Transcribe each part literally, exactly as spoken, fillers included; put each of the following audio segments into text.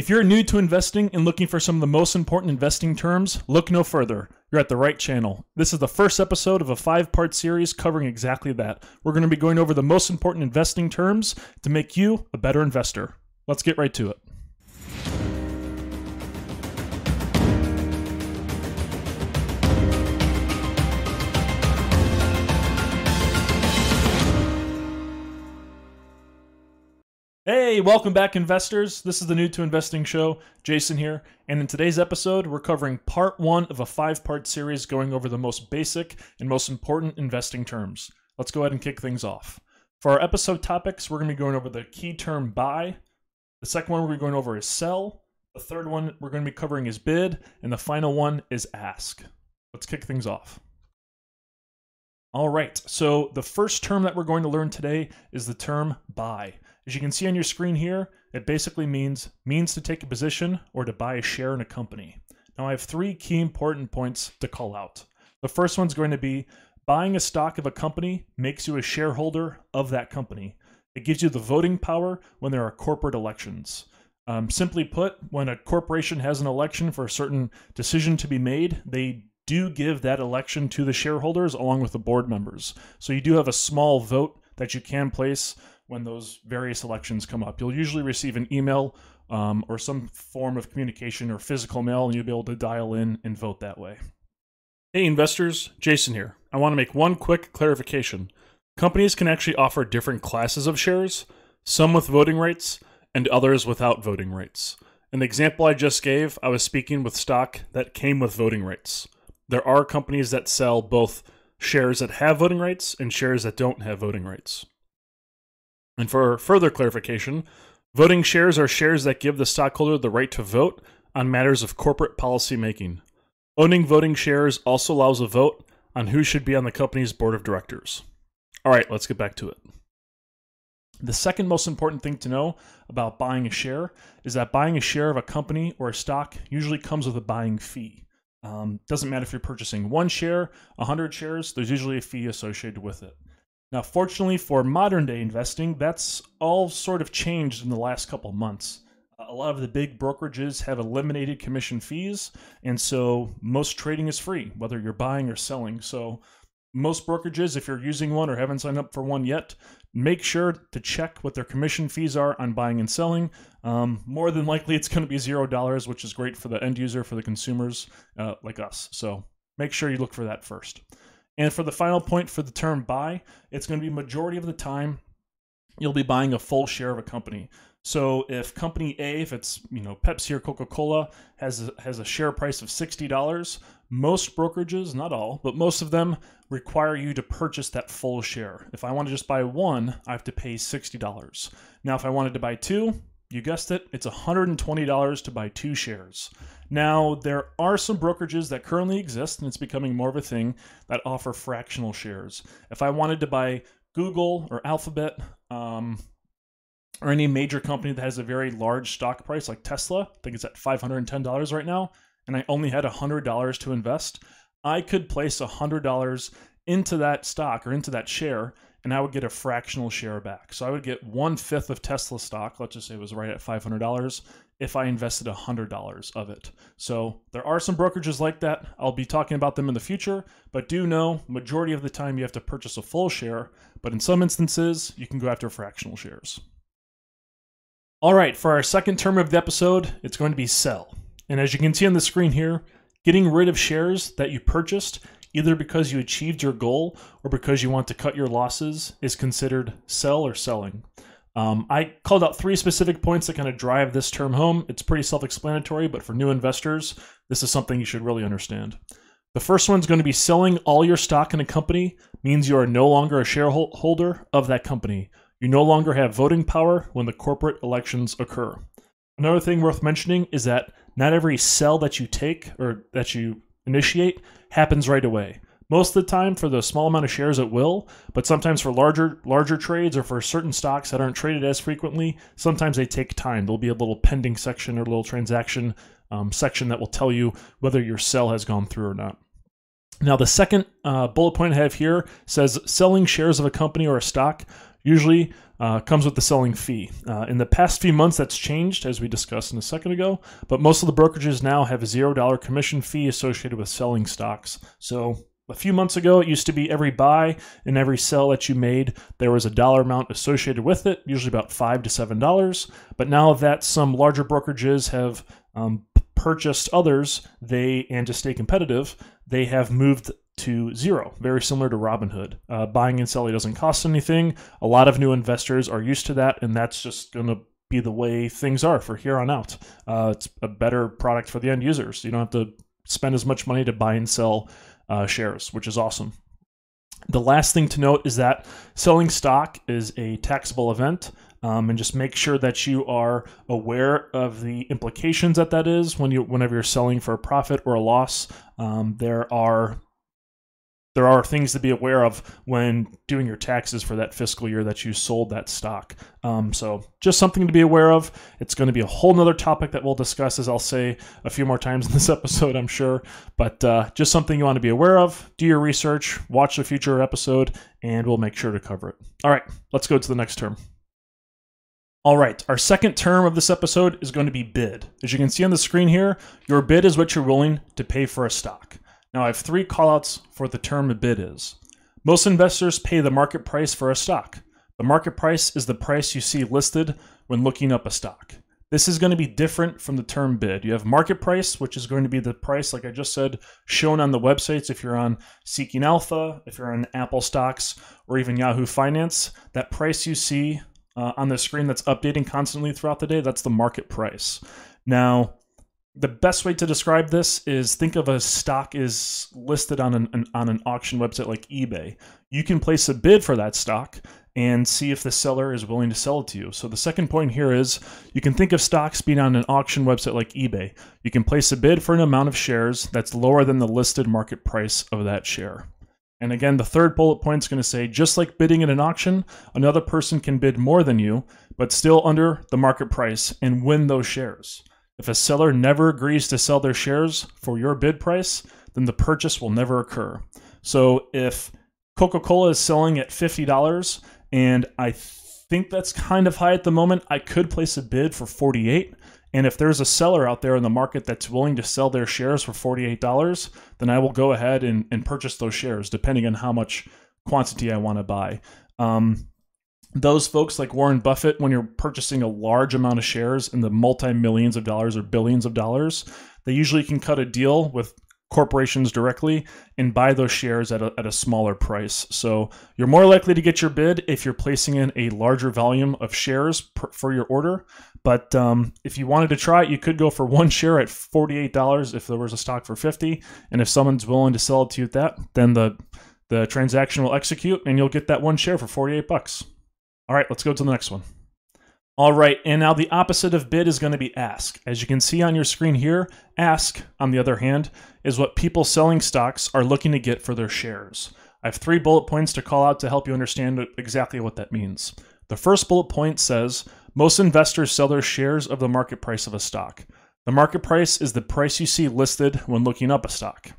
If you're new to investing and looking for some of the most important investing terms, look no further. You're at the right channel. This is the first episode of a five-part series covering exactly that. We're going to be going over the most important investing terms to make you a better investor. Let's get right to it. Hey, welcome back, investors. This is the New to Investing Show. Jason here. And in today's episode, we're covering part one of a five-part series going over the most basic and most important investing terms. Let's go ahead and kick things off. For our episode topics, we're going to be going over the key term buy. The second one we're going over is sell. The third one we're going to be covering is bid. And the final one is ask. Let's kick things off. All right. So the first term that we're going to learn today is the term buy. As you can see on your screen here, it basically means means to take a position or to buy a share in a company. Now I have three key important points to call out. The first one's going to be buying a stock of a company makes you a shareholder of that company. It gives you the voting power when there are corporate elections. Um, simply put, when a corporation has an election for a certain decision to be made, they do give that election to the shareholders along with the board members. So you do have a small vote that you can place when those various elections come up. You'll usually receive an email um, or some form of communication or physical mail, and you'll be able to dial in and vote that way. Hey investors, Jason here. I want to make one quick clarification. Companies can actually offer different classes of shares, some with voting rights and others without voting rights. In the example I just gave, I was speaking with stock that came with voting rights. There are companies that sell both shares that have voting rights and shares that don't have voting rights. And for further clarification, voting shares are shares that give the stockholder the right to vote on matters of corporate policy making. Owning voting shares also allows a vote on who should be on the company's board of directors. All right, let's get back to it. The second most important thing to know about buying a share is that buying a share of a company or a stock usually comes with a buying fee. Um, doesn't matter if you're purchasing one share, one hundred shares, there's usually a fee associated with it. Now, fortunately for modern day investing, that's all sort of changed in the last couple months. A lot of the big brokerages have eliminated commission fees, and so most trading is free, whether you're buying or selling. So most brokerages, if you're using one or haven't signed up for one yet, make sure to check what their commission fees are on buying and selling. Um, more than likely, it's going to be zero dollars, which is great for the end user, for the consumers uh, like us. So make sure you look for that first. And for the final point for the term buy, it's going to be majority of the time you'll be buying a full share of a company. So if company A, if it's, you know, Pepsi or Coca-Cola, has a, has a share price of sixty dollars, most brokerages, not all, but most of them require you to purchase that full share. If I want to just buy one, I have to pay sixty dollars. Now, if I wanted to buy two, you guessed it, it's one hundred twenty dollars to buy two shares. Now, there are some brokerages that currently exist, and it's becoming more of a thing, that offer fractional shares. If I wanted to buy Google or Alphabet um, or any major company that has a very large stock price like Tesla, I think it's at five hundred ten dollars right now, and I only had one hundred dollars to invest, I could place one hundred dollars into that stock or into that share, and I would get a fractional share back. So I would get one-fifth of Tesla stock, let's just say it was right at five hundred dollars, if I invested one hundred dollars of it. So there are some brokerages like that. I'll be talking about them in the future, but do know majority of the time you have to purchase a full share, but in some instances, you can go after fractional shares. All right, for our second term of the episode, it's going to be sell. And as you can see on the screen here, getting rid of shares that you purchased either because you achieved your goal or because you want to cut your losses is considered sell or selling. Um, I called out three specific points that kind of drive this term home. It's pretty self-explanatory, but for new investors, this is something you should really understand. The first one's going to be selling all your stock in a company means you are no longer a shareholder of that company. You no longer have voting power when the corporate elections occur. Another thing worth mentioning is that not every sell that you take or that you initiate happens right away. Most of the time for the small amount of shares it will, but sometimes for larger larger trades or for certain stocks that aren't traded as frequently, sometimes they take time. There'll be a little pending section or a little transaction um, section that will tell you whether your sell has gone through or not. Now the second uh, bullet point I have here says selling shares of a company or a stock usually uh, comes with the selling fee. Uh, in the past few months, that's changed, as we discussed in a second ago, but most of the brokerages now have a zero dollar commission fee associated with selling stocks. So a few months ago, it used to be every buy and every sell that you made, there was a dollar amount associated with it, usually about five to seven dollars. But now that some larger brokerages have um, purchased others, they, and to stay competitive, they have moved to zero, very similar to Robinhood. Uh, buying and selling doesn't cost anything. A lot of new investors are used to that, and that's just going to be the way things are for here on out. Uh, it's a better product for the end users. You don't have to spend as much money to buy and sell uh, shares, which is awesome. The last thing to note is that selling stock is a taxable event. Um, and just make sure that you are aware of the implications that that is when you, whenever you're selling for a profit or a loss. Um, there are there are things to be aware of when doing your taxes for that fiscal year that you sold that stock. Um, so just something to be aware of. It's going to be a whole nother topic that we'll discuss, as I'll say a few more times in this episode, I'm sure. But uh, just something you want to be aware of. Do your research, watch the future episode, and we'll make sure to cover it. All right, let's go to the next term. All right, our second term of this episode is going to be bid. As you can see on the screen here, your bid is what you're willing to pay for a stock. Now I have three callouts for what the term bid is. Most investors pay the market price for a stock. The market price is the price you see listed when looking up a stock. This is going to be different from the term bid. You have market price, which is going to be the price, like I just said, shown on the websites. If you're on Seeking Alpha, if you're on Apple Stocks, or even Yahoo Finance, that price you see Uh, on the screen that's updating constantly throughout the day, that's the market price. Now, the best way to describe this is think of a stock is listed on an, an on an auction website like eBay. You can place a bid for that stock and see if the seller is willing to sell it to you. So the second point here is you can think of stocks being on an auction website like eBay. You can place a bid for an amount of shares that's lower than the listed market price of that share. And again, the third bullet point is going to say, just like bidding at an auction, another person can bid more than you, but still under the market price and win those shares. If a seller never agrees to sell their shares for your bid price, then the purchase will never occur. So if Coca-Cola is selling at fifty dollars, and I think that's kind of high at the moment, I could place a bid for forty-eight dollars. And if there's a seller out there in the market that's willing to sell their shares for forty-eight dollars, then I will go ahead and, and purchase those shares, depending on how much quantity I want to buy. Um, those folks like Warren Buffett, when you're purchasing a large amount of shares in the multi-millions of dollars or billions of dollars, they usually can cut a deal with corporations directly and buy those shares at a, at a smaller price. So you're more likely to get your bid if you're placing in a larger volume of shares per, for your order. But um, if you wanted to try it, you could go for one share at forty-eight dollars if there was a stock for fifty dollars. And if someone's willing to sell it to you at that, then the, the transaction will execute and you'll get that one share for forty-eight bucks. All right, let's go to the next one. All right, and now the opposite of bid is going to be ask. As you can see on your screen here, ask, on the other hand, is what people selling stocks are looking to get for their shares. I have three bullet points to call out to help you understand exactly what that means. The first bullet point says, most investors sell their shares of the market price of a stock. The market price is the price you see listed when looking up a stock.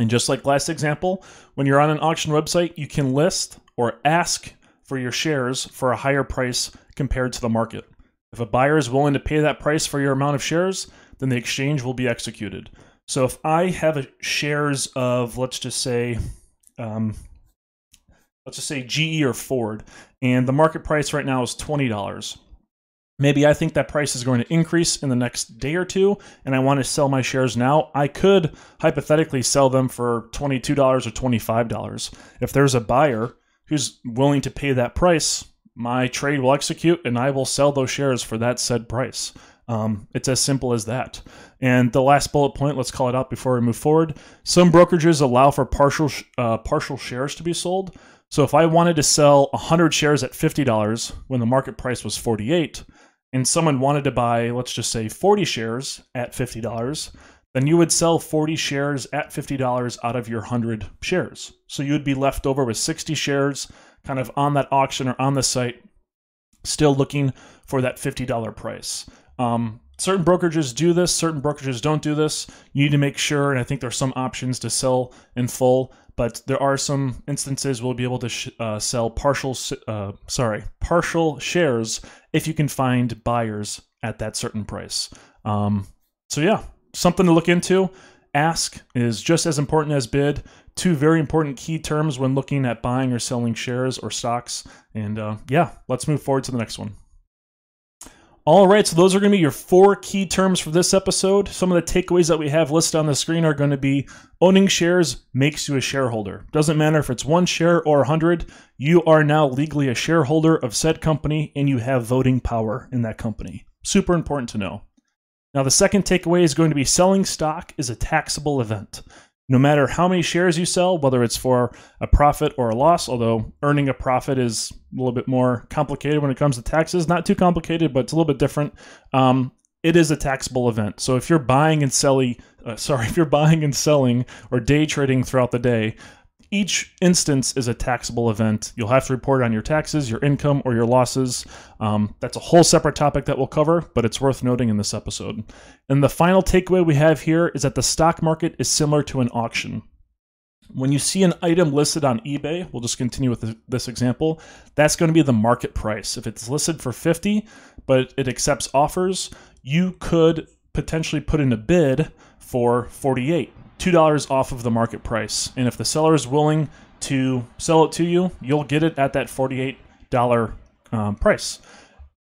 And just like last example, when you're on an auction website, you can list or ask for your shares for a higher price compared to the market. If a buyer is willing to pay that price for your amount of shares, then the exchange will be executed. So if I have a shares of, let's just say, um, let's just say G E or Ford, and the market price right now is twenty dollars. Maybe I think that price is going to increase in the next day or two, and I want to sell my shares now. I could hypothetically sell them for twenty-two dollars or twenty-five dollars. If there's a buyer who's willing to pay that price, my trade will execute and I will sell those shares for that said price. Um, it's as simple as that. And the last bullet point, let's call it out before we move forward. Some brokerages allow for partial uh, partial shares to be sold. So if I wanted to sell one hundred shares at fifty dollars when the market price was forty-eight dollars, and someone wanted to buy, let's just say forty shares at fifty dollars, then you would sell forty shares at fifty dollars out of your one hundred shares. So you would be left over with sixty shares kind of on that auction or on the site, still looking for that fifty dollar price. Um, certain brokerages do this, certain brokerages don't do this. You need to make sure, and I think there's some options to sell in full, but there are some instances we'll be able to sh uh, sell partial, uh, sorry, partial shares if you can find buyers at that certain price. Um, so yeah, something to look into. Ask is just as important as bid. Two very important key terms when looking at buying or selling shares or stocks. And uh, yeah, let's move forward to the next one. All right, so those are going to be your four key terms for this episode. Some of the takeaways that we have listed on the screen are going to be owning shares makes you a shareholder. Doesn't matter if it's one share or a hundred, you are now legally a shareholder of said company and you have voting power in that company. Super important to know. Now, the second takeaway is going to be selling stock is a taxable event. No matter how many shares you sell, whether it's for a profit or a loss, although earning a profit is a little bit more complicated when it comes to taxes. Not too complicated, but it's a little bit different. Um, it is a taxable event. So if you're buying and selling, uh, sorry, if you're buying and selling or day trading throughout the day, each instance is a taxable event. You'll have to report on your taxes, your income, or your losses. Um, that's a whole separate topic that we'll cover, but it's worth noting in this episode. And the final takeaway we have here is that the stock market is similar to an auction. When you see an item listed on eBay, we'll just continue with this example, that's going to be the market price. If it's listed for fifty, but it accepts offers, you could potentially put in a bid for forty-eight. two dollars off of the market price. And if the seller is willing to sell it to you, you'll get it at that forty-eight dollar um, price.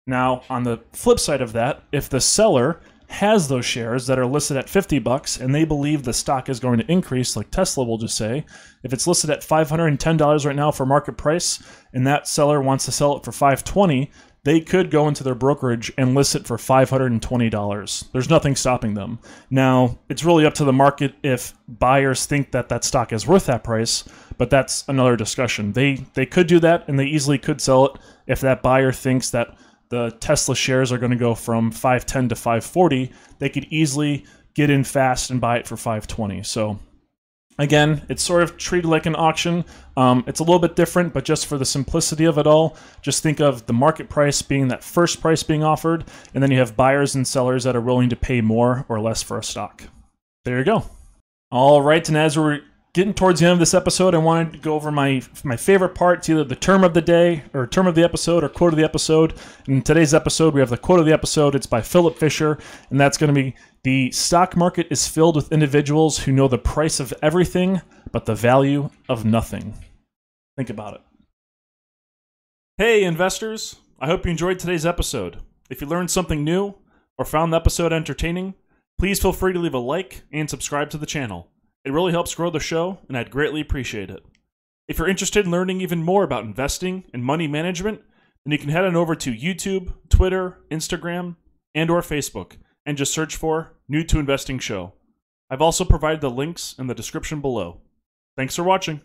Now, on the flip side of that, if the seller has those shares that are listed at fifty bucks and they believe the stock is going to increase, like Tesla will just say, if it's listed at five hundred ten dollars right now for market price and that seller wants to sell it for five twenty, they could go into their brokerage and list it for five hundred twenty dollars. There's nothing stopping them. Now, it's really up to the market if buyers think that that stock is worth that price, but that's another discussion. They they could do that, and they easily could sell it if that buyer thinks that the Tesla shares are going to go from five ten to five forty. They could easily get in fast and buy it for five twenty. So again, it's sort of treated like an auction. Um, it's a little bit different, but just for the simplicity of it all, just think of the market price being that first price being offered, and then you have buyers and sellers that are willing to pay more or less for a stock. There you go. All right, and as we're getting towards the end of this episode, I wanted to go over my my favorite part. It's either the term of the day or term of the episode or quote of the episode. In today's episode, we have the quote of the episode. It's by Philip Fisher, and that's going to be, "The stock market is filled with individuals who know the price of everything, but the value of nothing." Think about it. Hey, investors. I hope you enjoyed today's episode. If you learned something new or found the episode entertaining, please feel free to leave a like and subscribe to the channel. It really helps grow the show, and I'd greatly appreciate it. If you're interested in learning even more about investing and money management, then you can head on over to YouTube, Twitter, Instagram, and or Facebook, and just search for New to Investing Show. I've also provided the links in the description below. Thanks for watching.